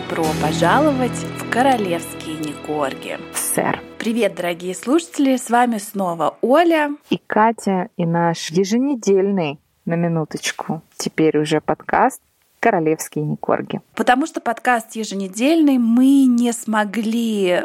Добро пожаловать в Королевские НеКорги. Сэр. Привет, дорогие слушатели, с вами снова Оля и Катя, и наш еженедельный, на минуточку, теперь уже подкаст «Королевские НеКорги». Потому что подкаст еженедельный, мы не смогли,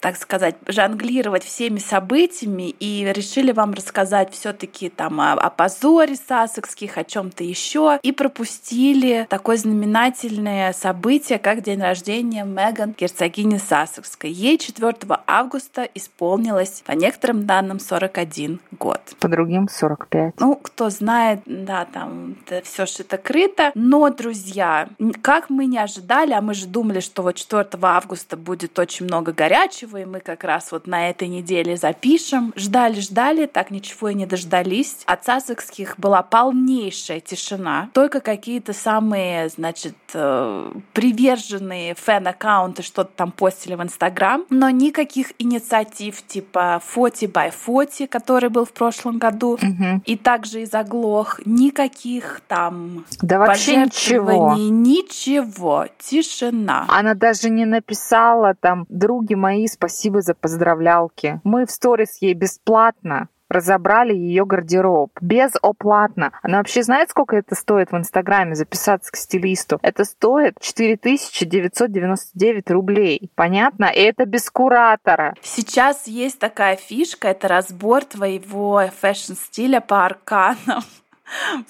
так сказать, жонглировать всеми событиями и решили вам рассказать все-таки там о позоре сассекских, о чем-то еще, и пропустили такое знаменательное событие, как день рождения Меган Герцогини Сассекской. Ей 4 августа исполнилось, по некоторым данным, 41 год. По другим 45. Ну, кто знает, да, там все что-то крыто, но, друзья, как мы не ожидали, а мы же думали, что вот 4 августа будет очень много горячего, и мы как раз вот на этой неделе запишем. Ждали, так ничего и не дождались. От сассекских была полнейшая тишина. Только какие-то самые, значит, приверженные фэн-аккаунты что-то там постили в Инстаграм, но никаких инициатив типа 40 by 40, который был в прошлом году, и также и заглох, никаких там пожертвований, ничего. Тишина. Она даже не написала там: «Други мои, спасибо за поздравлялки. Мы в сторис ей бесплатно разобрали ее гардероб». Безоплатно. Она вообще знает, сколько это стоит в Инстаграме записаться к стилисту? Это стоит 4999 рублей. Понятно? И это без куратора. Сейчас есть такая фишка, это разбор твоего фэшн-стиля по арканам.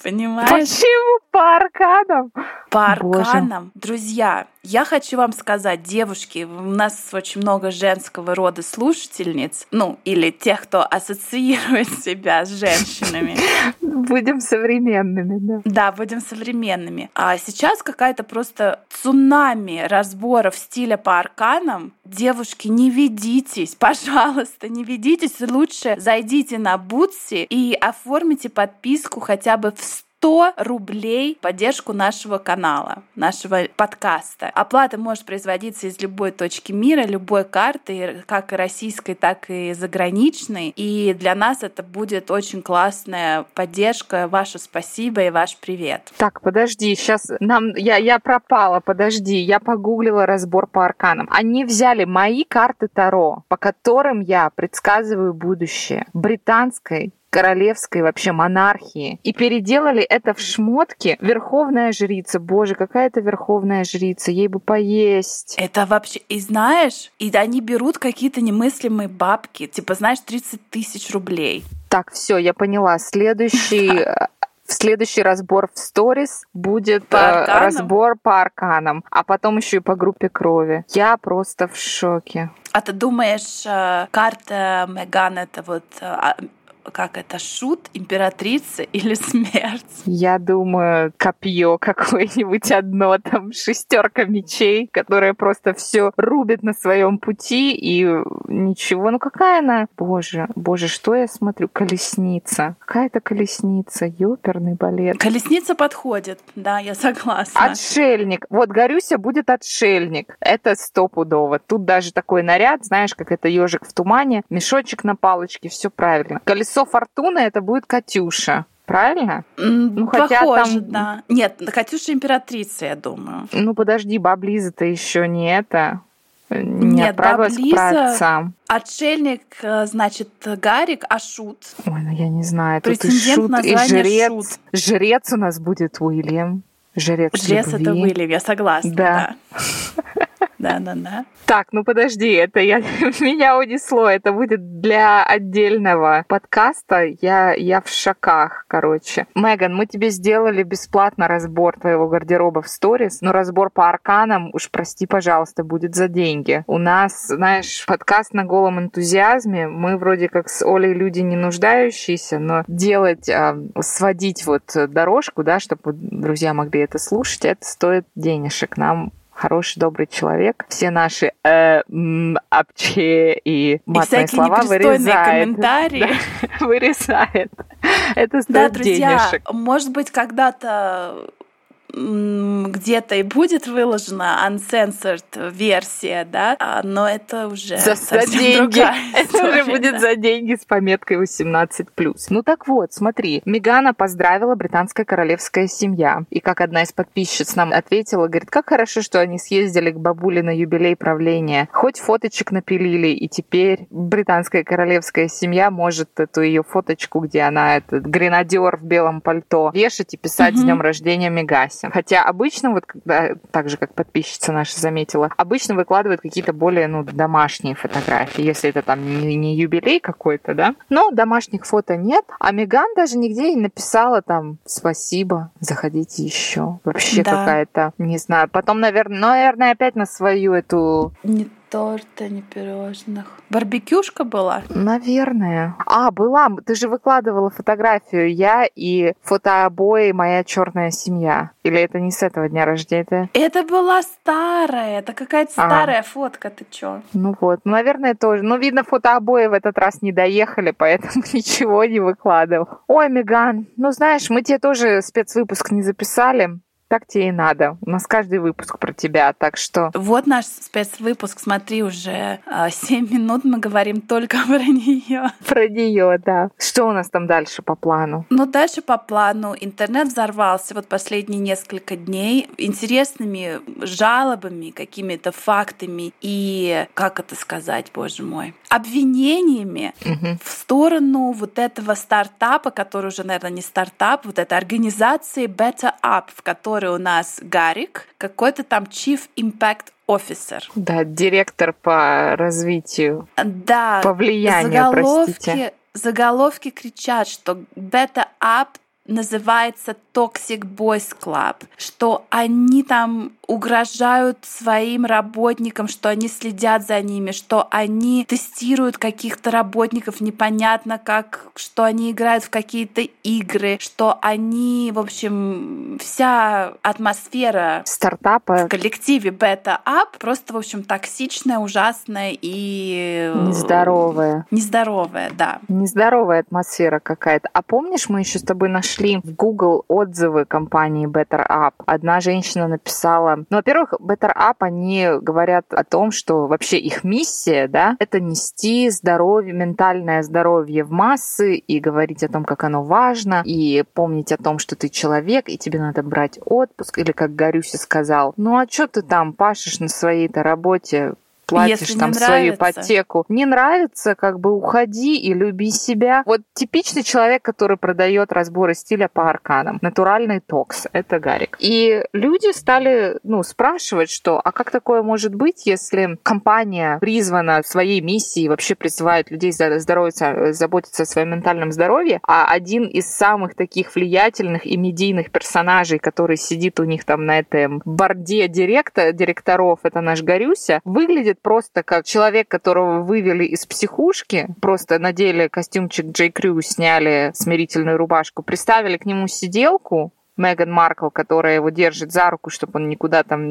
Понимаешь? Почему по арканам? По арканам. Боже. Друзья, я хочу вам сказать, девушки, у нас очень много женского рода слушательниц, ну, или тех, кто ассоциирует себя с женщинами. Будем современными, да. Да, будем современными. А сейчас какая-то просто цунами разборов стиля по арканам. Девушки, не ведитесь, пожалуйста, не ведитесь. Лучше зайдите на Boosty и оформите подписку хотя бы в 100 рублей в поддержку нашего канала, нашего подкаста. Оплата может производиться из любой точки мира, любой карты, как и российской, так и заграничной. И для нас это будет очень классная поддержка. Ваше спасибо и ваш привет. Так, подожди, сейчас нам... Я пропала, подожди. Я погуглила разбор по арканам. Они взяли мои карты Таро, по которым я предсказываю будущее британской, королевской вообще монархии. И переделали это в шмотки. Верховная жрица. Боже, какая это верховная жрица. Ей бы поесть. Это вообще... И знаешь, и они берут какие-то немыслимые бабки. Типа, знаешь, 30 тысяч рублей. Так, все, я поняла. Следующий разбор в сторис будет по разбор по арканам, а потом еще и по группе крови. Я просто в шоке. А ты думаешь, карта Меган — это вот... Как это, шут, императрица или смерть? Я думаю, копье какое-нибудь одно, там шестерка мечей, которая просто все рубит на своем пути и ничего. Ну какая она? Боже, что я смотрю? Колесница. Какая-то колесница, ёперный балет. Колесница подходит, да, я согласна. Отшельник. Вот Горюся будет отшельник. Это стопудово. Тут даже такой наряд, знаешь, как это ежик в тумане, мешочек на палочке, все правильно. Колесница. Со фортуны это будет Катюша. Правильно? Ну, похоже, хотя там... да. Нет, Катюша императрица, я думаю. Ну, подожди, баблиза-то еще не это... Не отправилась к праотцам. Отшельник, значит, Гарик, а шут? Ой, ну я не знаю. Претендент на звание шут. Жрец у нас будет Уильям. Жрец любви. Это Уильям, я согласна. Да. Да. Так, ну подожди, это меня унесло. Это будет для отдельного подкаста. Я в шоках, короче. Меган, мы тебе сделали бесплатно разбор твоего гардероба в сторис, но разбор по арканам, уж прости, пожалуйста, будет за деньги. У нас, знаешь, подкаст на голом энтузиазме. Мы вроде как с Олей люди не нуждающиеся, но делать, сводить вот дорожку, да, чтобы друзья могли это слушать, это стоит денежек нам. Хороший, добрый человек. Все наши «апче» и матные слова вырезает. Да, вырезает. Это стоит денежек. Да, друзья, денежек. Может быть, когда-то где-то и будет выложена uncensored версия, да, но это уже за деньги. Это уже будет за деньги с пометкой 18+. Ну так вот, смотри, Мегана поздравила британская королевская семья. И как одна из подписчиц нам ответила, говорит, как хорошо, что они съездили к бабуле на юбилей правления. Хоть фоточек напилили, и теперь британская королевская семья может эту ее фоточку, где она, этот гренадер в белом пальто, вешать и писать с днем рождения Мегасе. Хотя обычно, вот когда, так же, как подписчица наша заметила, обычно выкладывают какие-то более, ну, домашние фотографии, если это там не юбилей какой-то, да. Но домашних фото нет, а Меган даже нигде не написала там «спасибо, заходите еще». Вообще да. Какая-то, не знаю, потом, наверное, опять на свою эту... Не торта, не пирожных. Барбекюшка была? Наверное. А, была. Ты же выкладывала фотографию «Я и фотообои моя черная семья». Или это не с этого дня рождения? Это была старая. Это какая-то старая фотка. Ты чё? Ну вот. Наверное, тоже. Ну, видно, фотообои в этот раз не доехали, поэтому ничего не выкладывал. Ой, Меган, ну знаешь, мы тебе тоже спецвыпуск не записали. Так тебе и надо. У нас каждый выпуск про тебя, так что... Вот наш спецвыпуск, смотри, уже 7 минут мы говорим только про нее. Про нее, да. Что у нас там дальше по плану? Ну, дальше по плану. Интернет взорвался вот последние несколько дней интересными жалобами, какими-то фактами и, как это сказать, боже мой, обвинениями в сторону вот этого стартапа, который уже, наверное, не стартап, вот этой организации BetterUp, в которой у нас Гарик, какой-то там Chief Impact Officer. Да, директор по развитию, да, по влиянию, простите. Заголовки кричат, что BetterUp называется Toxic Boys Club, что они там угрожают своим работникам, что они следят за ними, что они тестируют каких-то работников, непонятно как, что они играют в какие-то игры, что они, в общем, вся атмосфера стартапа в коллективе BetterUp просто, в общем, токсичная, ужасная и... Нездоровая. Нездоровая, да. Нездоровая атмосфера какая-то. А помнишь, мы еще с тобой нашли в Google отзывы компании BetterUp. Одна женщина написала... Ну, во-первых, BetterUp, они говорят о том, что вообще их миссия, да, это нести здоровье, ментальное здоровье в массы и говорить о том, как оно важно, и помнить о том, что ты человек, и тебе надо брать отпуск, или, как Горюся сказал, ну, а что ты там пашешь на своей-то работе? Платишь если там свою ипотеку. Не нравится, как бы уходи и люби себя. Вот типичный человек, который продает разборы стиля по арканам. Натуральный токс. Это Гарик. И люди стали, ну, спрашивать, что, а как такое может быть, если компания призвана своей миссией, вообще призывает людей заботиться о своем ментальном здоровье, а один из самых таких влиятельных и медийных персонажей, который сидит у них там на этом борде директоров, это наш Горюся, выглядит просто как человек, которого вывели из психушки, просто надели костюмчик Джей Крю, сняли смирительную рубашку, приставили к нему сиделку, Меган Маркл, которая его держит за руку, чтобы он никуда там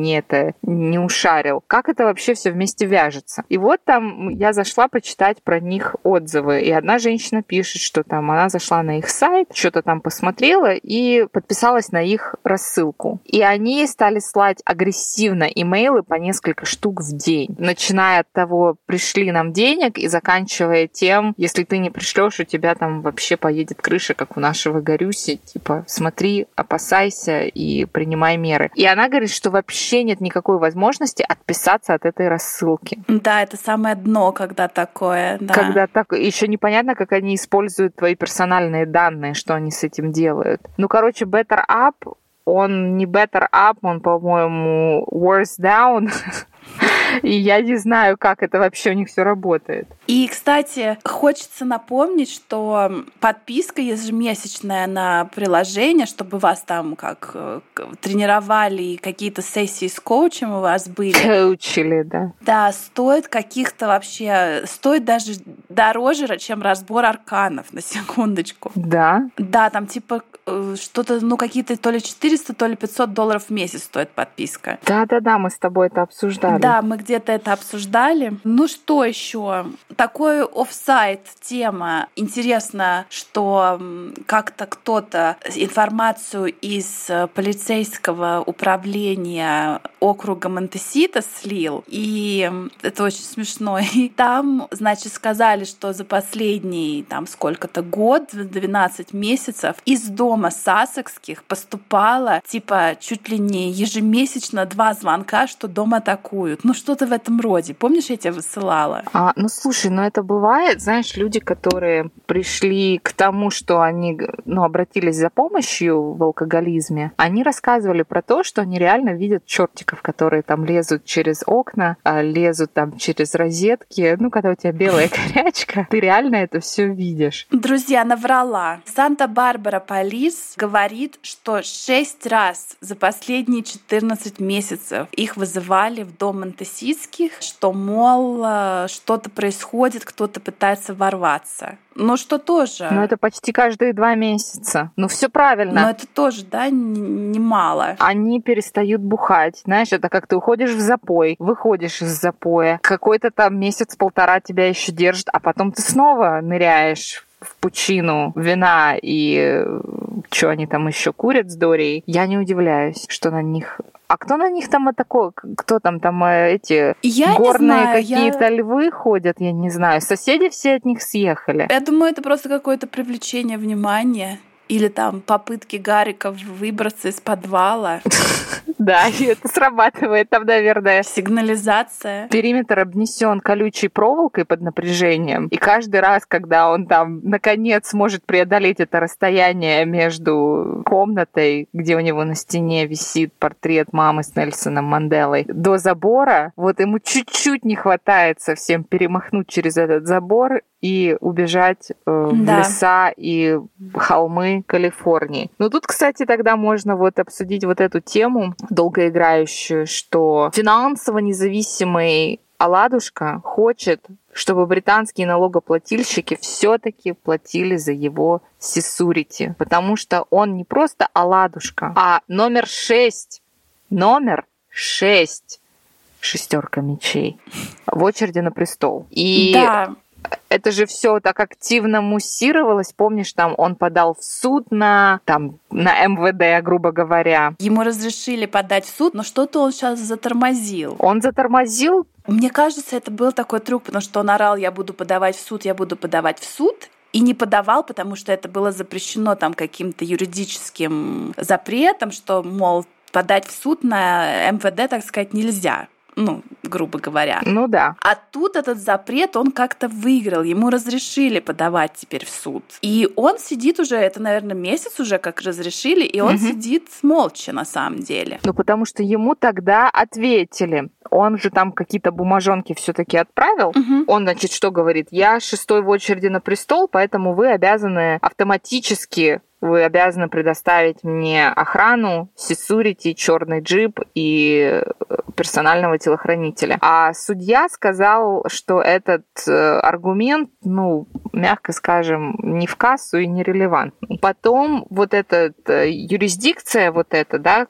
не ушарил. Как это вообще все вместе вяжется? И вот там я зашла почитать про них отзывы, и одна женщина пишет, что там она зашла на их сайт, что-то там посмотрела и подписалась на их рассылку. И они стали слать агрессивно имейлы по несколько штук в день, начиная от того, пришли нам денег, и заканчивая тем, если ты не пришлешь, у тебя там вообще поедет крыша, как у нашего Горюси, типа, смотри, опасайся и принимай меры. И она говорит, что вообще нет никакой возможности отписаться от этой рассылки. Да, это самое дно, когда такое. Да. Когда так, еще непонятно, как они используют твои персональные данные, что они с этим делают. Ну, короче, BetterUp, он не BetterUp, он, по-моему, worse down. И я не знаю, как это вообще у них все работает. И, кстати, хочется напомнить, что подписка ежемесячная на приложение, чтобы вас там как тренировали и какие-то сессии с коучем у вас были. Коучили, да. Да, стоит каких-то вообще... Стоит даже дороже, чем разбор арканов, на секундочку. Да? Да, там типа что-то, ну какие-то то ли $400, то ли $500 в месяц стоит подписка. Да-да-да, мы с тобой это обсуждали. Да, мы где-то это обсуждали. Ну что еще? Такой офсайт тема. Интересно, что как-то кто-то информацию из полицейского управления округа Монтесито слил, и это очень смешно. И там, значит, сказали, что за последний там сколько-то год, 12 месяцев, из дома сассекских поступало типа чуть ли не ежемесячно 2 звонка, что дом атакуют. Ну что-то в этом роде. Помнишь, я тебя высылала? Ну слушай, ну это бывает, знаешь, люди, которые пришли к тому, что они обратились за помощью в алкоголизме, они рассказывали про то, что они реально видят чертиков, которые там лезут через окна, лезут там через розетки. Ну, когда у тебя белая горячка, ты реально это все видишь. Друзья, наврала. Санта-Барбара Полис говорит, что 6 раз за последние 14 месяцев их вызывали в дом монтеситских, что, мол, что-то происходит, кто-то пытается ворваться. Ну, что тоже. Ну, это почти каждые 2 месяца. Ну, все правильно. Но это тоже, да, немало. Они перестают бухать. Знаешь, это как ты уходишь в запой, выходишь из запоя. Какой-то там месяц-полтора тебя еще держит, а потом ты снова ныряешь в пучину вина и что они там еще курят с Дорей. Я не удивляюсь, что на них... А кто на них там такой? Кто там эти горные какие-то львы ходят? Я не знаю. Соседи все от них съехали. Я думаю, это просто какое-то привлечение внимания. Или там попытки Гарика выбраться из подвала. Да, это срабатывает там, наверное. Сигнализация. Периметр обнесен колючей проволокой под напряжением. И каждый раз, когда он там наконец может преодолеть это расстояние между комнатой, где у него на стене висит портрет мамы с Нельсоном Манделой, до забора, вот ему чуть-чуть не хватает совсем перемахнуть через этот забор и убежать в леса и холмы Калифорнии. Ну, тут, кстати, тогда можно вот обсудить вот эту тему долгоиграющую, что финансово независимый оладушка хочет, чтобы британские налогоплательщики все-таки платили за его сесурити, потому что он не просто оладушка, а номер 6, шестерка мечей в очереди на престол. И да. Это же все так активно муссировалось. Помнишь, там он подал в суд на МВД, грубо говоря. Ему разрешили подать в суд, но что-то он сейчас затормозил. Он затормозил? Мне кажется, это был такой трюк, потому что он орал: «Я буду подавать в суд, я буду подавать в суд». И не подавал, потому что это было запрещено там каким-то юридическим запретом, что, мол, подать в суд на МВД, так сказать, нельзя. Ну, грубо говоря. Ну да. А тут этот запрет он как-то выиграл. Ему разрешили подавать теперь в суд. И он сидит уже, это, наверное, месяц уже, как разрешили, и он сидит молча на самом деле. Ну, потому что ему тогда ответили. Он же там какие-то бумажонки все-таки отправил. Он, значит, что говорит? Я 6-й в очереди на престол, поэтому вы обязаны предоставить мне охрану, сесурити, черный джип и персонального телохранителя. А судья сказал, что этот аргумент, мягко скажем, не в кассу и нерелевантный. Потом вот эта юрисдикция,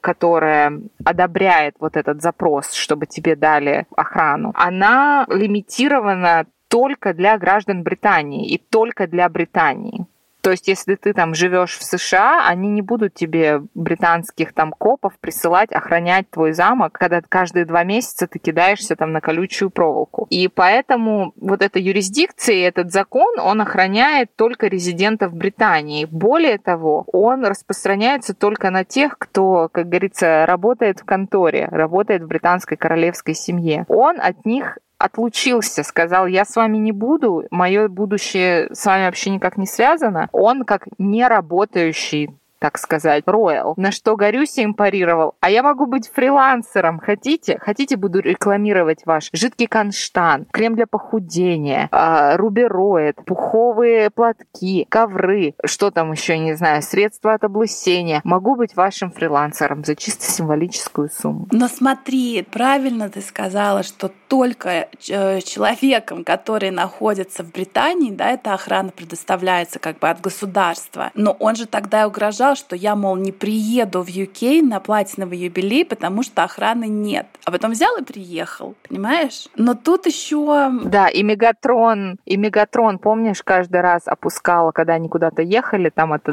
которая одобряет вот этот запрос, чтобы тебе дали охрану, она лимитирована только для граждан Британии и только для Британии. То есть, если ты там живешь в США, они не будут тебе британских там копов присылать, охранять твой замок, когда каждые 2 месяца ты кидаешься там на колючую проволоку. И поэтому вот эта юрисдикция, этот закон, он охраняет только резидентов Британии. Более того, он распространяется только на тех, кто, как говорится, работает в конторе, работает в британской королевской семье. Он от них отлучился, сказал: я с вами не буду, мое будущее с вами вообще никак не связано. Он как неработающий, так сказать, роял. На что Горюся им парировал: а я могу быть фрилансером, хотите? Хотите, буду рекламировать ваш жидкий конштан, крем для похудения, рубероид, пуховые платки, ковры, что там еще, не знаю, средства от облысения. Могу быть вашим фрилансером за чисто символическую сумму. Но смотри, правильно ты сказала, что только человеком, который находится в Британии, да, эта охрана предоставляется как бы от государства. Но он же тогда угрожал сказала, что я, мол, не приеду в UK на платиновый юбилей, потому что охраны нет. А потом взял и приехал, понимаешь? Но тут еще... Да, и Мегатрон, помнишь, каждый раз опускала, когда они куда-то ехали, там от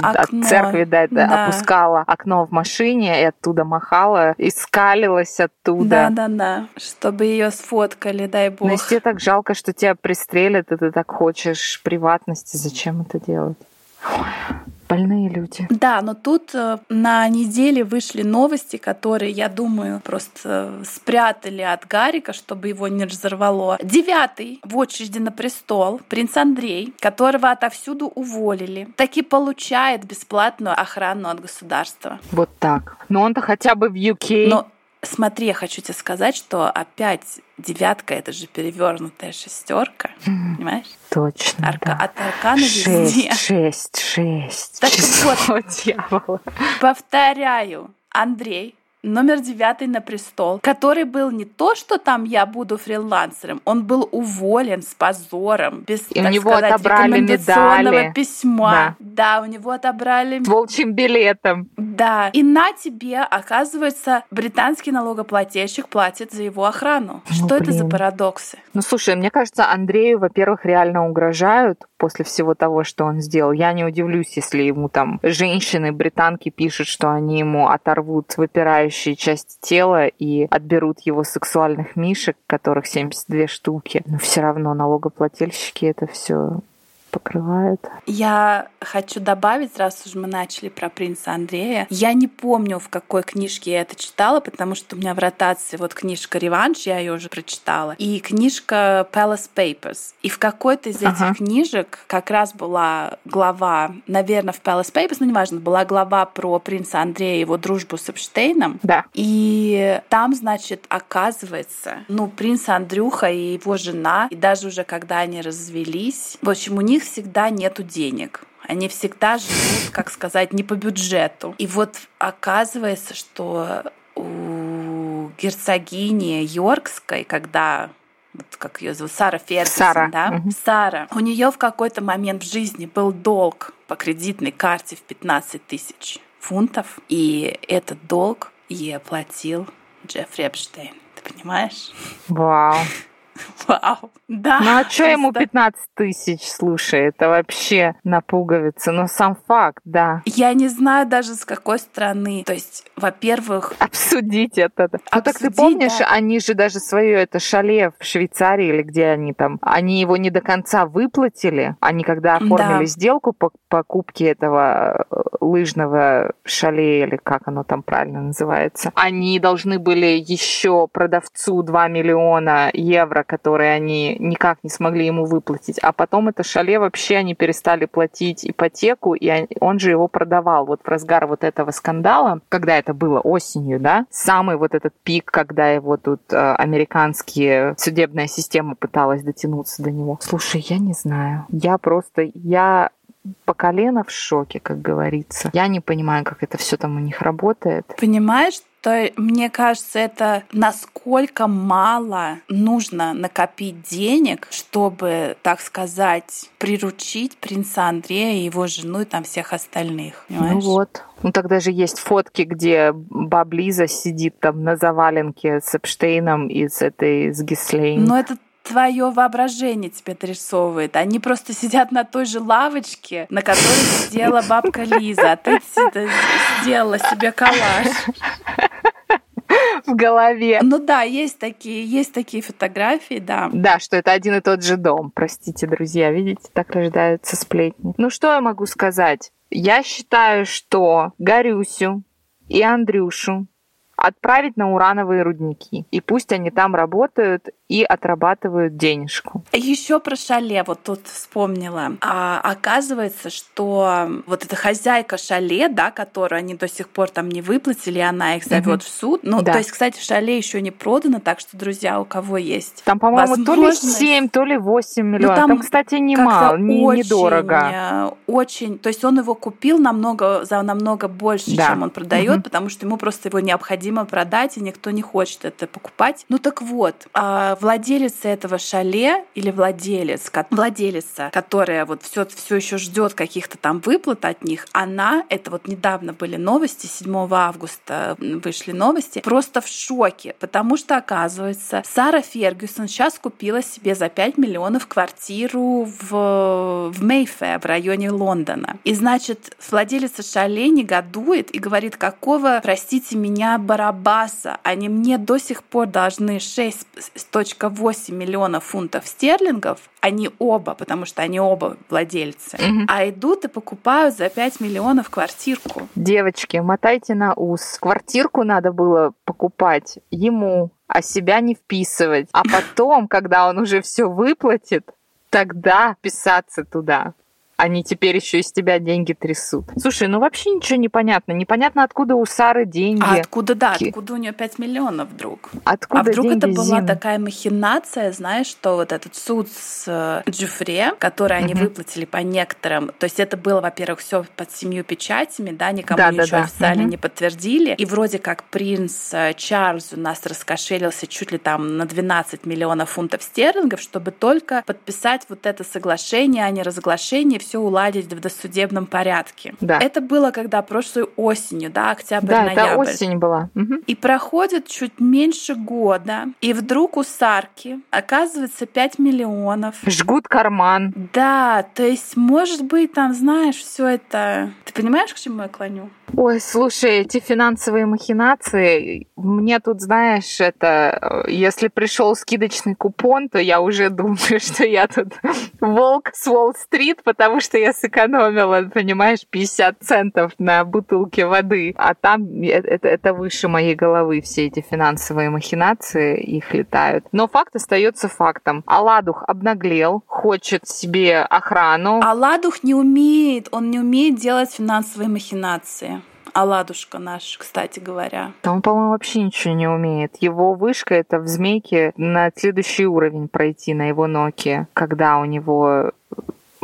церкви, да, опускала окно в машине и оттуда махала, и скалилась оттуда. Да, чтобы ее сфоткали, дай бог. Но тебе так жалко, что тебя пристрелят, и ты так хочешь приватности, зачем это делать? Больные люди. Да, но тут на неделе вышли новости, которые, я думаю, просто спрятали от Гарика, чтобы его не разорвало. 9-й в очереди на престол принц Андрей, которого отовсюду уволили, таки получает бесплатную охрану от государства. Вот так. Но он-то хотя бы в UK. Но смотри, я хочу тебе сказать, что опять девятка — это же перевернутая шестерка, понимаешь? Точно. От аркана везде. 6. Так вот, дьявола. Повторяю, Андрей, номер 9 на престол, который был не то, что там я буду фрилансером, он был уволен с позором, без, и так у него сказать, рекомендационного письма. Да, у него отобрали... С волчьим билетом. Да. И на тебе, оказывается, британский налогоплательщик платит за его охрану. Ну, что это за парадоксы? Ну, слушай, мне кажется, Андрею, во-первых, реально угрожают после всего того, что он сделал. Я не удивлюсь, если ему там женщины-британки пишут, что они ему оторвут выпирающие части тела и отберут его сексуальных мишек, которых 72 штуки. Но все равно налогоплательщики это все покрывают. Я хочу добавить, раз уж мы начали про принца Андрея, я не помню, в какой книжке я это читала, потому что у меня в ротации вот книжка «Реванш», я ее уже прочитала, и книжка «Palace Papers». И в какой-то из этих книжек как раз была глава, наверное, в «Palace Papers», но неважно, была глава про принца Андрея и его дружбу с Эпштейном. Да. И там, значит, оказывается, принц Андрюха и его жена, и даже уже когда они развелись, в общем, у них всегда нету денег. Они всегда живут, как сказать, не по бюджету. И вот оказывается, что у герцогини Йоркской, когда... Вот как ее зовут, Сара Фергюсон, да? Сара. У нее в какой-то момент в жизни был долг по кредитной карте в 15 000 фунтов. И этот долг ей оплатил Джеффри Эпштейн. Ты понимаешь? Вау. Да. Ну а что ему 15 000, слушай, это вообще на пуговице, но сам факт, да. Я не знаю даже с какой страны, то есть, во-первых... Обсудить это. Ну так ты помнишь, да. Они же даже свое это шале в Швейцарии или где они там, они его не до конца выплатили, они когда оформили сделку по покупке этого лыжного шале, или как оно там правильно называется, они должны были еще продавцу 2 миллиона евро, которые они никак не смогли ему выплатить. А потом это шале вообще они перестали платить ипотеку, и он же его продавал. Вот в разгар вот этого скандала, когда это было осенью, да, самый вот этот пик, когда его тут американские судебная система пыталась дотянуться до него. Слушай, я не знаю. Я по колено в шоке, как говорится. Я не понимаю, как это все там у них работает. Понимаешь, то мне кажется, это насколько мало нужно накопить денег, чтобы, так сказать, приручить принца Андрея и его жену и там всех остальных. Понимаешь? Ну тогда же есть фотки, где баба Лиза сидит там на заваленке с Эпштейном и с Гислейн. Но это твое воображение тебе дорисовывает. Они просто сидят на той же лавочке, на которой сидела бабка Лиза, а ты сделала себе коллаж в голове. Ну да, есть такие фотографии, да. Да, что это один и тот же дом. Простите, друзья, видите, так рождаются сплетни. Ну что я могу сказать? Я считаю, что Горюсю и Андрюшу отправить на урановые рудники. И пусть они там работают и отрабатывают денежку. Еще про шале вот тут вспомнила. Оказывается, что вот эта хозяйка шале, да, которую они до сих пор там не выплатили, она их зовет в суд. То есть, кстати, шале еще не продано, так что, друзья, у кого есть. Там, по-моему, возможность... то ли 7, то ли 8 миллионов. Там, кстати, немало, недорого. Очень. То есть он его купил намного за намного больше, чем он продает, потому что ему просто его необходимо необходимо продать, и никто не хочет это покупать. Ну так вот, владелица этого шале или владелица, которая вот все еще ждет каких-то там выплат от них, она, это вот недавно были новости, 7 августа вышли новости, просто в шоке, потому что, оказывается, Сара Фергюсон сейчас купила себе за 5 миллионов квартиру в Мейфэ, в районе Лондона. И, значит, владелица шале негодует и говорит, какого, простите меня, барабаса, они мне до сих пор должны 6.8 миллионов фунтов стерлингов, они оба, потому что они оба владельцы, а идут и покупают за 5 миллионов квартирку. Девочки, мотайте на ус. Квартирку надо было покупать ему, а себя не вписывать. А потом, когда он уже все выплатит, тогда писаться туда. Они теперь еще из тебя деньги трясут. Слушай, ну вообще ничего не понятно. Непонятно, откуда у Сары деньги. А откуда, да, откуда у нее 5 миллионов вдруг? Откуда а вдруг деньги, это была такая махинация, знаешь, что вот этот суд с Джеффри, который они выплатили по некоторым, то есть это было, во-первых, все под 7 печатями, да, никому ничего официально не подтвердили. И вроде как принц Чарльз у нас раскошелился чуть ли там на 12 миллионов фунтов стерлингов, чтобы только подписать вот это соглашение, а не разглашение, все уладить в досудебном порядке. Да. Это было когда прошлой осенью, да, октябрь-ноябрь. Да, это осень была. И проходит чуть меньше года, и вдруг у Сарки оказывается 5 миллионов. Жгут карман. Да, то есть, может быть, там, знаешь, все это... Ты понимаешь, к чему я клоню? Ой, слушай, эти финансовые махинации, мне тут, знаешь, это... Если пришел скидочный купон, то я уже думаю, что я тут волк с Уолл-стрит, потому что я сэкономила, понимаешь, 50 центов на бутылке воды. А там это выше моей головы, все эти финансовые махинации, их летают. Но факт остается фактом. Аладух обнаглел, хочет себе охрану. Аладух не умеет, он не умеет делать финансовые махинации. Аладушка наш, кстати говоря. Там, по-моему, вообще ничего не умеет. Его вышка — это в змейке на следующий уровень пройти на его Nokia, когда у него...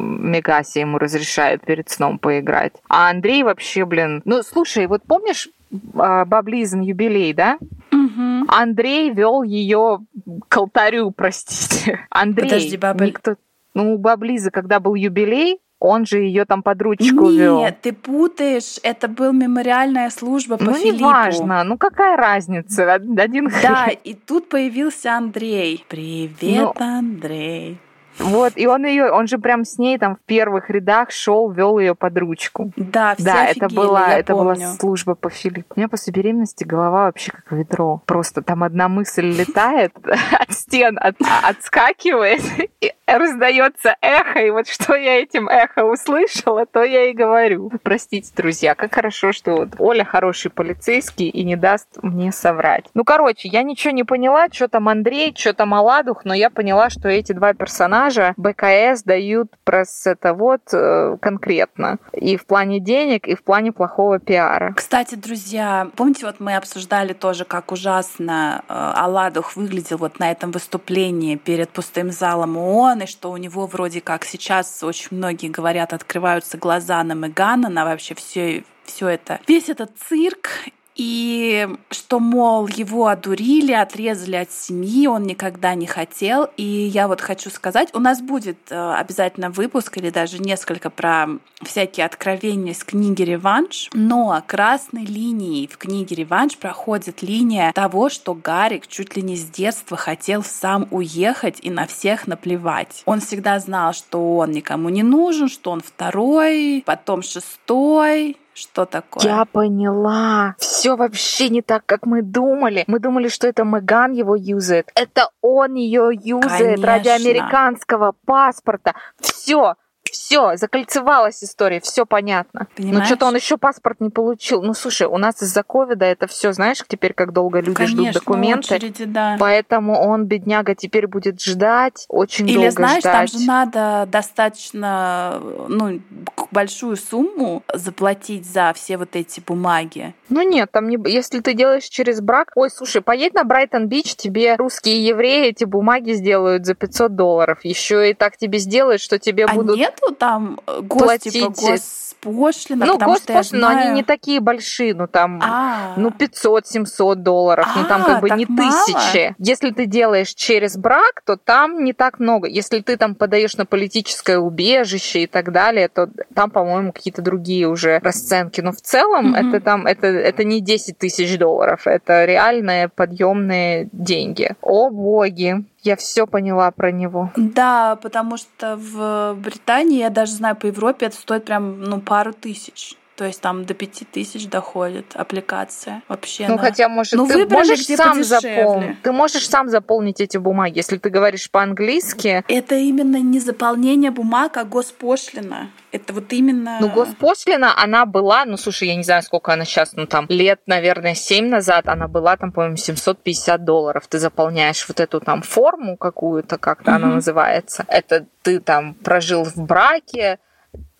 Мегася ему разрешает перед сном поиграть. А Андрей вообще, блин... Ну, слушай, вот помнишь Баблизин юбилей, да? Угу. Андрей вел ее к алтарю, простите. Андрей. Подожди, Бабль. Никто... Ну, у Баблиза, когда был юбилей, он же ее там под ручку вел. Нет, ты путаешь. Это была мемориальная служба по Филиппу. Ну, неважно. Ну, какая разница? Один хрен. Да, и тут появился Андрей. Привет, Андрей. Вот, и он же прям с ней там в первых рядах шел, вел ее под ручку. Да, все офигели, это была служба по Филиппу. У меня после беременности голова вообще как ведро. Просто там одна мысль летает от стен, отскакивает, и раздается эхо. И вот что я этим эхо услышала, то я и говорю. Простите, друзья, как хорошо, что вот Оля хороший полицейский и не даст мне соврать. Ну, короче, я ничего не поняла, что там Андрей, что там Аладух, но я поняла, что эти два персонажа БКС дают пресс-это конкретно. И в плане денег, и в плане плохого пиара. Кстати, друзья, помните, вот мы обсуждали тоже, как ужасно Аладух выглядел вот на этом выступлении перед пустым залом ООН, и что у него вроде как сейчас очень многие говорят, открываются глаза на Мегана, на вообще все это, весь этот цирк. И что, мол, его одурили, отрезали от семьи, он никогда не хотел. И я вот хочу сказать, у нас будет обязательно выпуск или даже несколько про всякие откровения из книги «Реванш». Но красной линией в книге «Реванш» проходит линия того, что Гарик чуть ли не с детства хотел сам уехать и на всех наплевать. Он всегда знал, что он никому не нужен, что он второй, потом шестой. Что такое? Я поняла. Все вообще не так, как мы думали. Мы думали, что это Меган его юзает. Это он ее юзает ради американского паспорта. Все, закольцевалась история, все понятно. Понимаешь? Ну, что-то он еще паспорт не получил. Ну, слушай, у нас из-за ковида это все, знаешь, теперь как долго люди ждут документы. Очереди, да. Поэтому он, бедняга, теперь будет ждать, очень долго ждать. Или, знаешь, там же надо достаточно, большую сумму заплатить за все вот эти бумаги. Ну, нет, там, если ты делаешь через брак... Ой, слушай, поедь на Брайтон-Бич, тебе русские евреи эти бумаги сделают за $500. Еще и так тебе сделают, что тебе будут... Нет? нету там госпошлина? Ну, госпошлина, но они не такие большие, ну там, ну, 500-700 долларов, ну там как бы не 1000. Если ты делаешь через брак, то там не так много. Если ты там подаешь на политическое убежище и так далее, то там, по-моему, какие-то другие уже расценки. Но в целом это там, это не 10 тысяч долларов, это реальные подъемные деньги. О, боги! Я все поняла про него. Да, потому что в Британии, я даже знаю, по Европе это стоит прям, ну, пару тысяч. То есть там до 5000 доходит аппликация вообще. Ну, хотя, может, ну, ты можешь сам заполнить. Ты можешь сам заполнить эти бумаги, если ты говоришь по-английски. Это именно не заполнение бумаг, а госпошлина. Это вот именно... Ну, госпошлина, она была, ну, слушай, я не знаю, сколько она сейчас, ну, там, лет, наверное, 7 назад, она была, там, по-моему, $750. Ты заполняешь вот эту, там, форму какую-то, как-то она называется. Это ты, там, прожил в браке,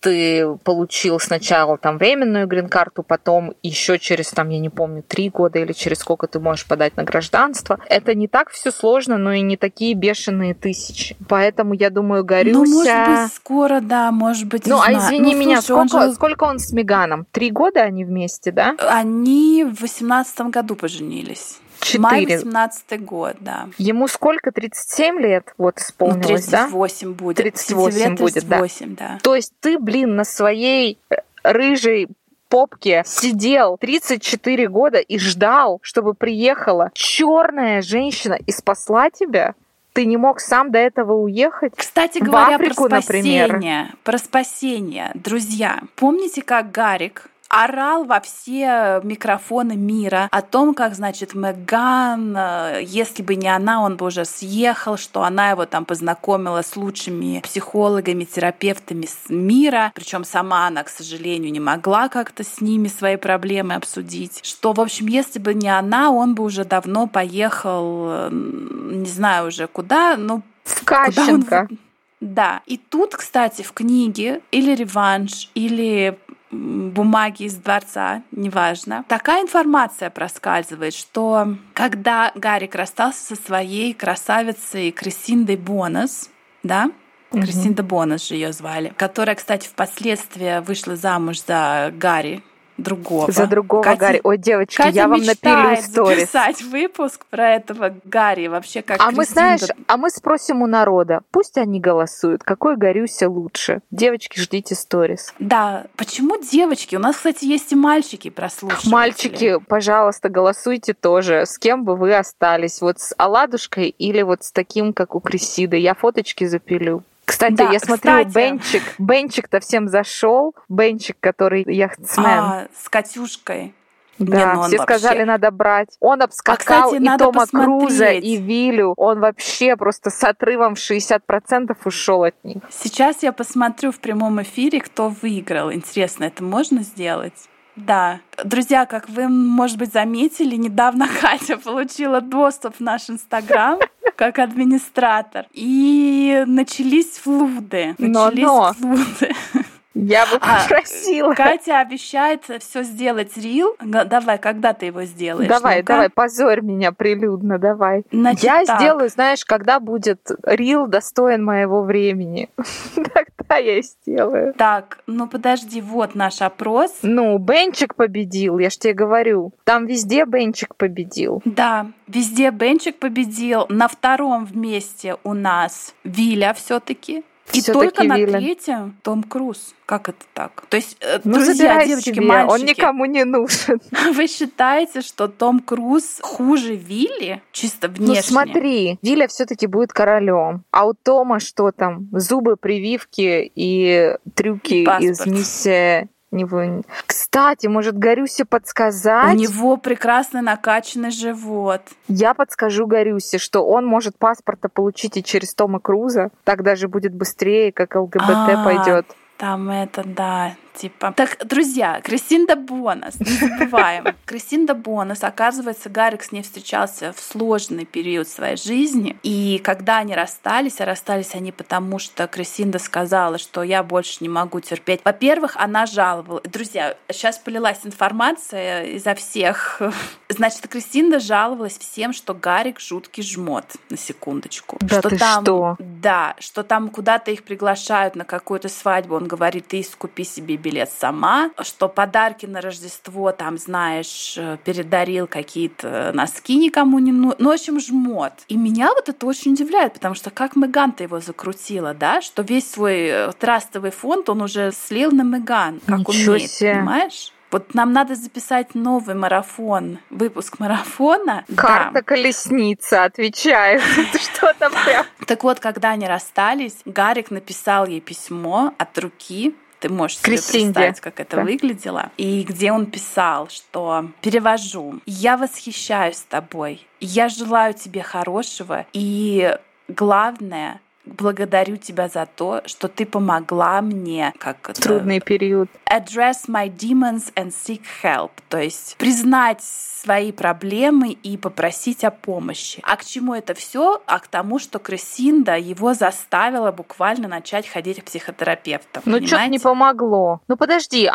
ты получил сначала там временную грин-карту, потом еще через, там, я не помню, 3 года или через сколько ты можешь подать на гражданство. Это не так все сложно, но и не такие бешеные тысячи. Поэтому, я думаю, Горюся... Ну, может быть, скоро, да, может быть, ну, а извини меня, слушай, сколько он с Меганом? 3 года они вместе, да? Они в 2018 году поженились. 4. Май 18-й год, да. Ему сколько? 37 лет? Вот исполнилось, ну, 38 будет. 38 будет, да. 38, да. То есть ты, блин, на своей рыжей попке сидел 34 года и ждал, чтобы приехала черная женщина и спасла тебя? Ты не мог сам до этого уехать? Кстати говоря, в Африку, про спасение, например. Про спасение, друзья. Помните, как Гарик орал во все микрофоны мира о том, как, значит, Меган, если бы не она, он бы уже съехал, что она его там познакомила с лучшими психологами, терапевтами мира, причем сама она, к сожалению, не могла как-то с ними свои проблемы обсудить, что, в общем, если бы не она, он бы уже давно поехал, не знаю уже куда, ну, в Кащенко. Да. И тут, кстати, в книге или «Реванш», или бумаги из дворца, неважно. Такая информация проскальзывает, что когда Гарик расстался со своей красавицей Крессидой Бонас, да? Крессида Бонас же ее звали, которая, кстати, впоследствии вышла замуж за Гарри, другого. За другого Катя... Гарри. Ой, девочки, Катя, я вам напилю историю. Записать выпуск про этого Гарри вообще как. А Крессида... мы, знаешь, а мы спросим у народа, пусть они голосуют, какой Горюся лучше. Девочки, ждите сторис. Да, почему девочки? У нас, кстати, есть и мальчики прослушиватели. Мальчики, пожалуйста, голосуйте тоже. С кем бы вы остались? Вот с оладушкой или вот с таким, как у Крессиды? Я фоточки запилю. Кстати, да, я смотрю, кстати, Бенчик-то всем зашел. Бенчик, который яхтсмен. С Катюшкой. Да, все сказали, надо брать. Он обскакал кстати, и Тома Круза, и Вилю. Он вообще просто с отрывом в 60% ушел от них. Сейчас я посмотрю в прямом эфире, кто выиграл. Интересно, это можно сделать? Да. Друзья, как вы, может быть, заметили, недавно Катя получила доступ в наш Инстаграм как администратор. И начались флуды. Флуды. Я бы попросила. Катя обещает все сделать рил. Давай, когда ты его сделаешь? Давай, позорь меня прилюдно, давай. Значит, я сделаю, знаешь, когда будет рил достоин моего времени. Тогда я и сделаю. Так, ну подожди, вот наш опрос. Ну, Бенчик победил, я ж тебе говорю. Там везде Бенчик победил. Да, везде Бенчик победил. На втором месте у нас Виля все-таки. И все-таки только на третьем Том Круз. Как это так? То есть, друзья, девочки, себе. Мальчики... Он никому не нужен. Вы считаете, что Том Круз хуже Вилли? Чисто внешне? Ну смотри, Вилли все-таки будет королем. А у Тома что там? Зубы, прививки и трюки из миссии... Него... Кстати, может, Горюсе подсказать? У него прекрасно накачанный живот. Я подскажу Горюсе, что он может паспорта получить и через Тома Круза. Так даже будет быстрее, как ЛГБТ пойдет. Там это, да, типа... Так, друзья, Крессида Бонас, не забываем. Крессида Бонас, оказывается, Гарик с ней встречался в сложный период своей жизни. И когда они расстались они потому, что Крессида сказала, что я больше не могу терпеть. Во-первых, она жаловалась. Друзья, сейчас полилась информация изо всех. Значит, Крессида жаловалась всем, что Гарик жуткий жмот, на секундочку. Да что ты там... что? Да, что там куда-то их приглашают на какую-то свадьбу. Он говорит, ты купи себе билет сама. Что подарки на Рождество, там, знаешь, передарил какие-то носки никому не нужны. Ну, в общем, жмот. И меня вот это очень удивляет, потому что как Меган-то его закрутила, да? Что весь свой трастовый фонд он уже слил на Меган. Как умеет, понимаешь? Вот нам надо записать новый марафон, выпуск марафона. Карта-колесница, отвечаю. Что там прям? Так вот, когда они расстались, Гарик написал ей письмо от руки. Ты можешь себе представить, как это выглядело. И где он писал, что перевожу. «Я восхищаюсь тобой. Я желаю тебе хорошего. И главное... благодарю тебя за то, что ты помогла мне, как трудный период. Address my demons and seek help, то есть признать свои проблемы и попросить о помощи. А к чему это все? А к тому, что Крессида его заставила буквально начать ходить к психотерапевтам. Ну что-то не помогло. Ну подожди,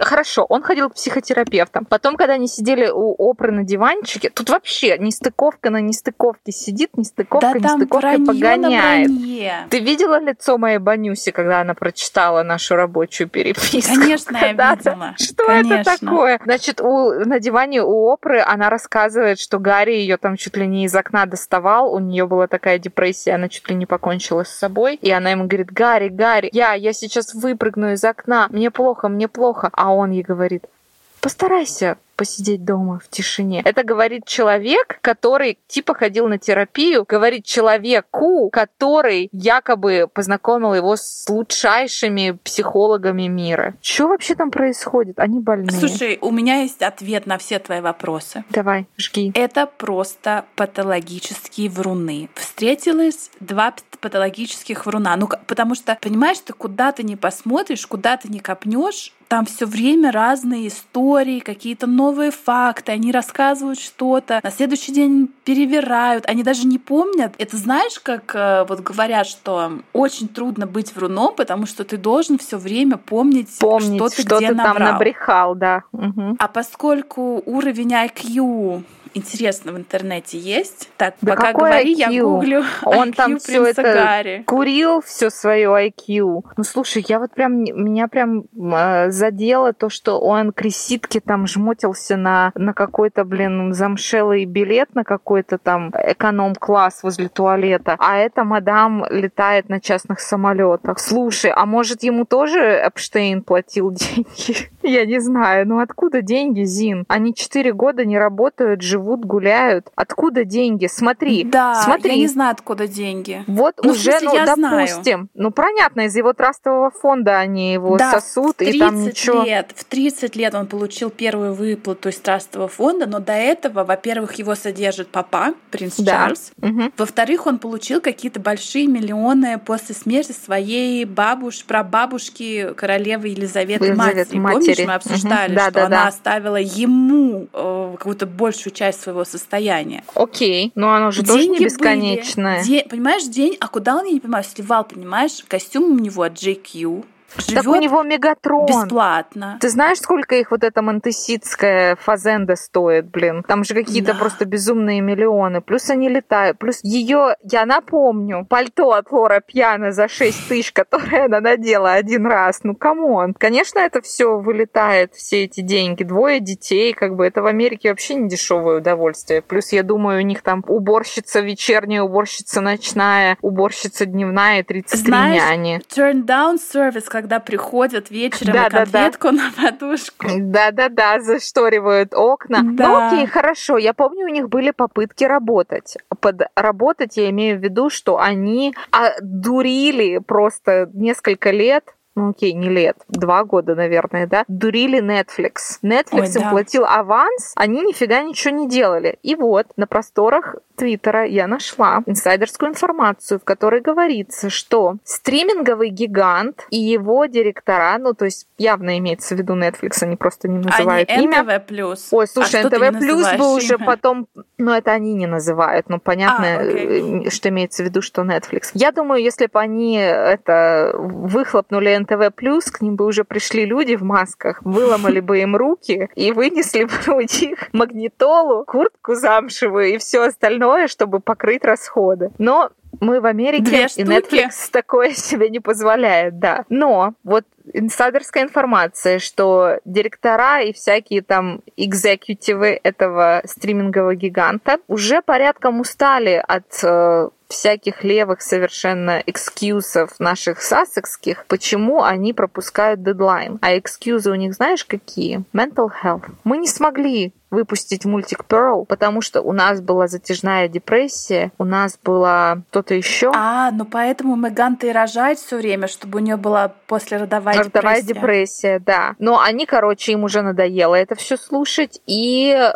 хорошо, он ходил к психотерапевтам. Потом, когда они сидели у Опры на диванчике, тут вообще нестыковка на нестыковке сидит, нестыковка погоняет. Ты видела лицо моей Банюси, когда она прочитала нашу рабочую переписку? Конечно, я видела. Что это такое? Значит, на диване у Опры она рассказывает, что Гарри ее там чуть ли не из окна доставал, у нее была такая депрессия, она чуть ли не покончила с собой, и она ему говорит: Гарри, я сейчас выпрыгну из окна, мне плохо. А он ей говорит: постарайся посидеть дома в тишине. Это говорит человек, который типа ходил на терапию, говорит человеку, который якобы познакомил его с лучшайшими психологами мира. Что вообще там происходит? Они больные. Слушай, у меня есть ответ на все твои вопросы. Давай, жги. Это просто патологические вруны. Встретилось два патологических вруна. Ну, потому что, понимаешь, ты куда ты не посмотришь, куда ты не копнешь, там все время разные истории, какие-то новые факты, они рассказывают что-то, на следующий день перевирают, они даже не помнят. Это знаешь, как вот говорят, что очень трудно быть вруном, потому что ты должен все время помнить, что ты где набрал. Там набрехал, да. Угу. А поскольку уровень IQ... интересно, в интернете есть. Так, да пока говори, IQ? Я гуглю. Он IQ там все это Гарри курил, все свое IQ. Ну слушай, я вот прям, меня прям задело то, что он Крессидке там жмотился на какой-то, блин, замшелый билет, на какой-то там эконом-класс возле туалета. А эта мадам летает на частных самолетах. Слушай, а может ему тоже Эпштейн платил деньги? Я не знаю. Ну откуда деньги, Зин? Они 4 года не работают, живут, гуляют. Откуда деньги? Смотри. Да, смотри. Я не знаю, откуда деньги. Вот ну, уже, смысле, ну, допустим. Знаю. Ну, понятно, из его трастового фонда они его сосут, и там ничего. В 30 лет он получил первую выплату из трастового фонда, но до этого, во-первых, его содержит папа, принц Чарльз. Угу. Во-вторых, он получил какие-то большие миллионы после смерти своей прабабушки королевы Елизаветы матери. Помнишь, мы обсуждали, угу. Да, что да, она оставила ему какую-то большую часть своего состояния. Окей, но оно же тоже не бесконечное. Понимаешь, день, а куда он, я не понимаю, сливал, понимаешь, костюм у него от Джей Крю. Так у него Мегатрон. Бесплатно. Ты знаешь, сколько их вот эта монтеситская фазенда стоит, блин? Там же какие-то просто безумные миллионы. Плюс они летают. Плюс ее, я напомню, пальто от Лора Пьяна за 6 тысяч, которое она надела один раз. Ну, камон. Конечно, это все вылетает, все эти деньги. 2 детей, как бы. Это в Америке вообще не дешевое удовольствие. Плюс, я думаю, у них там уборщица вечерняя, уборщица ночная, уборщица дневная, 33 няни. Turn down service, когда приходят вечером и конфетку на подушку. Да-да-да, зашторивают окна. Да. Ну окей, хорошо. Я помню, у них были попытки работать. Под работать я имею в виду, что они дурили просто несколько лет. Ну окей, не лет, 2 года, наверное, да, дурили Netflix. Netflix им платил аванс, они нифига ничего не делали. И вот на просторах Твиттера я нашла инсайдерскую информацию, в которой говорится, что стриминговый гигант и его директора, ну то есть явно имеется в виду Netflix, они просто не называют имя. НТВ+. Ой, слушай, НТВ+ бы уже потом... Но это они не называют, ну понятно, что имеется в виду, что Netflix. Я думаю, если бы они это выхлопнули НТВ+, к ним бы уже пришли люди в масках, выломали бы им руки и вынесли бы у них магнитолу, куртку замшевую и все остальное, чтобы покрыть расходы. Но Мы в Америке, и Netflix такое себе не позволяет, да. Но вот инсайдерская информация, что директора и всякие там экзекьютивы этого стримингового гиганта уже порядком устали от всяких левых совершенно экскьюзов наших сассекских, почему они пропускают дедлайн. А экскьюзы у них, знаешь, какие? Mental health. Мы не смогли выпустить мультик Pearl, потому что у нас была затяжная депрессия, у нас было что-то еще. А, ну поэтому Меган-то и рожает все время, чтобы у нее была послеродовая депрессия. Родовая депрессия, да. Но они, короче, им уже надоело это все слушать, и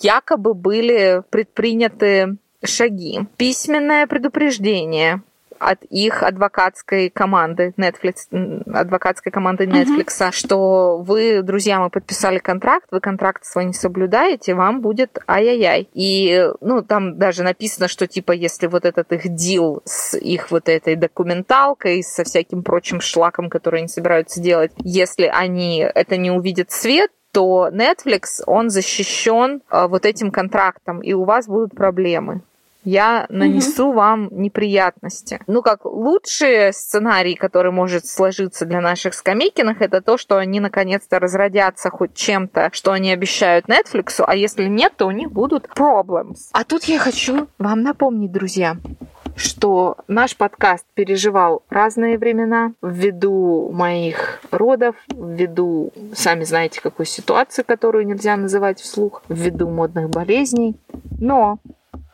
якобы были предприняты шаги. Письменное предупреждение от их адвокатской команды Netflix, что вы, друзья, мы подписали контракт, вы контракт свой не соблюдаете, вам будет ай-яй-яй. И, ну, там даже написано, что, типа, если вот этот их дил с их вот этой документалкой, со всяким прочим шлаком, который они собираются делать, если они это не увидят свет, то Netflix, он защищен вот этим контрактом, и у вас будут проблемы. Я нанесу вам неприятности. Ну, как лучший сценарий, который может сложиться для наших скамейкиных, это то, что они наконец-то разродятся хоть чем-то, что они обещают Netflix, а если нет, то у них будут problems. А тут я хочу вам напомнить, друзья, что наш подкаст переживал разные времена ввиду моих родов, ввиду, сами знаете, какой ситуации, которую нельзя называть вслух, ввиду модных болезней. Но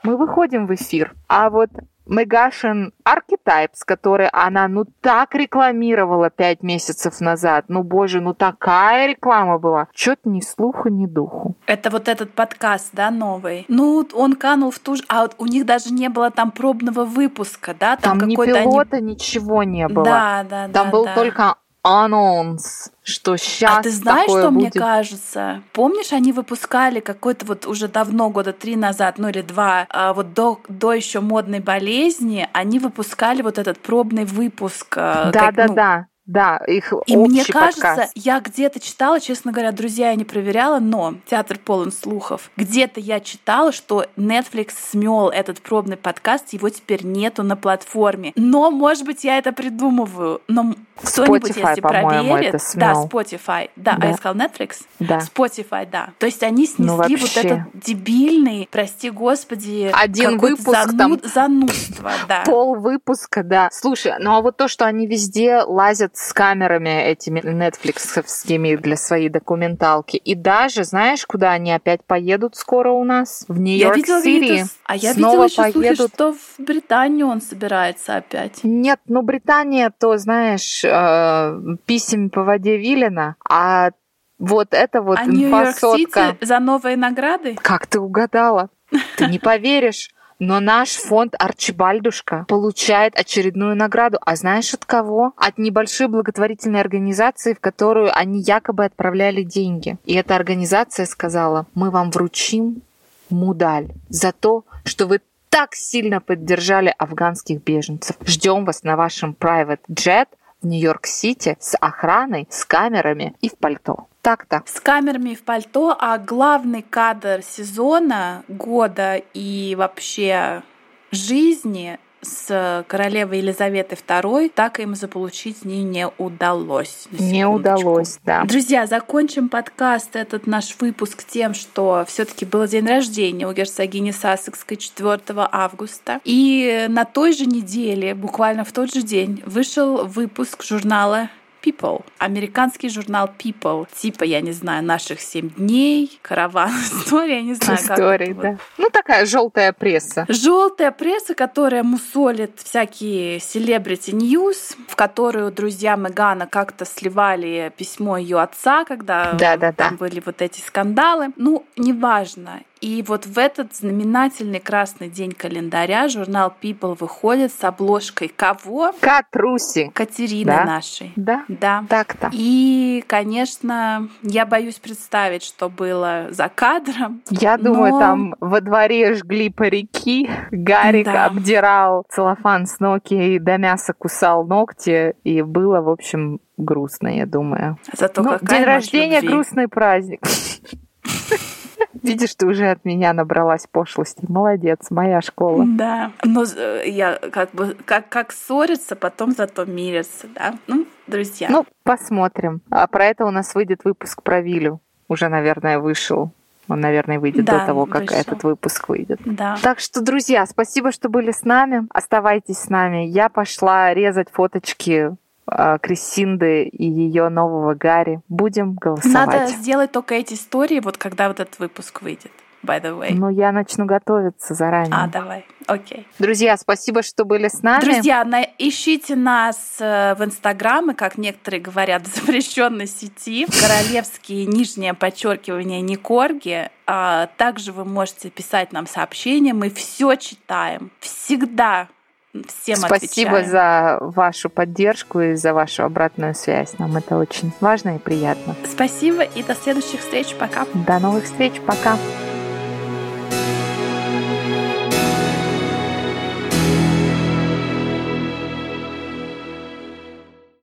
мы выходим в эфир. А вот Meghan's Archetypes, которые она так рекламировала 5 месяцев назад. Ну, боже, такая реклама была. Чё-то ни слуху, ни духу. Это вот этот подкаст, да, новый? Ну, он канул в ту же... А вот у них даже не было там пробного выпуска, да? Там ни пилота, ничего не было. Да. Там был только анонс, что сейчас такое будет. А ты знаешь, что будет? Мне кажется? Помнишь, они выпускали какой-то вот уже давно, 3 назад, ну или 2, вот до еще модной болезни, они выпускали вот этот пробный выпуск. Да, их общий подкаст. И мне кажется, я где-то читала, честно говоря, друзья, я не проверяла, но театр полон слухов. Где-то я читала, что Netflix смел этот пробный подкаст, его теперь нету на платформе. Но, может быть, я это придумываю. Но кто-нибудь, если проверит... Да, Spotify. Да. А я сказала Netflix? Да. Spotify, да. То есть они снесли вот этот дебильный, прости господи, один выпуск, занудство. Да. Пол выпуска, да. Слушай, ну а вот то, что они везде лазят с камерами этими нетфликсовскими для своей документалки. И даже, знаешь, куда они опять поедут скоро у нас? В Нью-Йорк-Сити. А я видела еще слухи, что в Британию он собирается опять. Нет, ну Британия, то, знаешь, писем по воде Вилена, а вот это вот инфосотка. А Нью-Йорк-Сити за новые награды? Как ты угадала? Ты не поверишь. Но наш фонд «Архибальдушка» получает очередную награду. А знаешь, от кого? От небольшой благотворительной организации, в которую они якобы отправляли деньги. И эта организация сказала: мы вам вручим мудаль за то, что вы так сильно поддержали афганских беженцев. Ждем вас на вашем private jet в Нью-Йорк-Сити с охраной, с камерами и в пальто. Так-то. С камерами и в пальто, а главный кадр сезона, года и вообще жизни с королевой Елизаветой II так им заполучить не удалось. Не удалось, да. Друзья, закончим подкаст, этот наш выпуск, тем, что всё-таки был день рождения у герцогини Сассекской 4 августа. И на той же неделе, буквально в тот же день, вышел выпуск журнала People. Американский журнал People. Типа, я не знаю, наших 7 дней, караван, история, я не знаю, как. История, да. Вот. Ну, такая желтая пресса. Желтая пресса, которая мусолит всякие celebrity news, в которую друзья Мегана как-то сливали письмо ее отца, когда там были вот эти скандалы. Ну, неважно. И вот в этот знаменательный красный день календаря журнал People выходит с обложкой кого? Катруси. Катерины нашей. Да. Так-то. И, конечно, я боюсь представить, что было за кадром. Я думаю, там во дворе жгли парики, Гарик обдирал целлофан с ноги и до мяса кусал ногти, и было, в общем, грустно, я думаю. Зато день рождения — грустный праздник. Видишь, ты уже от меня набралась пошлости. Молодец, моя школа. Да, но я как ссориться, потом зато мириться, да? Ну, друзья. Ну, посмотрим. А про это у нас выйдет выпуск про Вилю. Уже, наверное, вышел. Он, наверное, выйдет до того, как этот выпуск выйдет. Да. Так что, друзья, спасибо, что были с нами. Оставайтесь с нами. Я пошла резать фоточки Крессиды и ее нового Гарри. Будем голосовать. Надо сделать только эти истории, вот когда вот этот выпуск выйдет. By the way. Ну, я начну готовиться заранее. А, давай. Окей. Друзья, спасибо, что были с нами. Друзья, ищите нас в Инстаграме, как некоторые говорят, в запрещенной сети. Королевские _, НеКорги. Также вы можете писать нам сообщения. Мы все читаем. Всегда. Всем спасибо отвечаем. За вашу поддержку и за вашу обратную связь. Нам это очень важно и приятно. Спасибо и до следующих встреч. Пока. До новых встреч. Пока.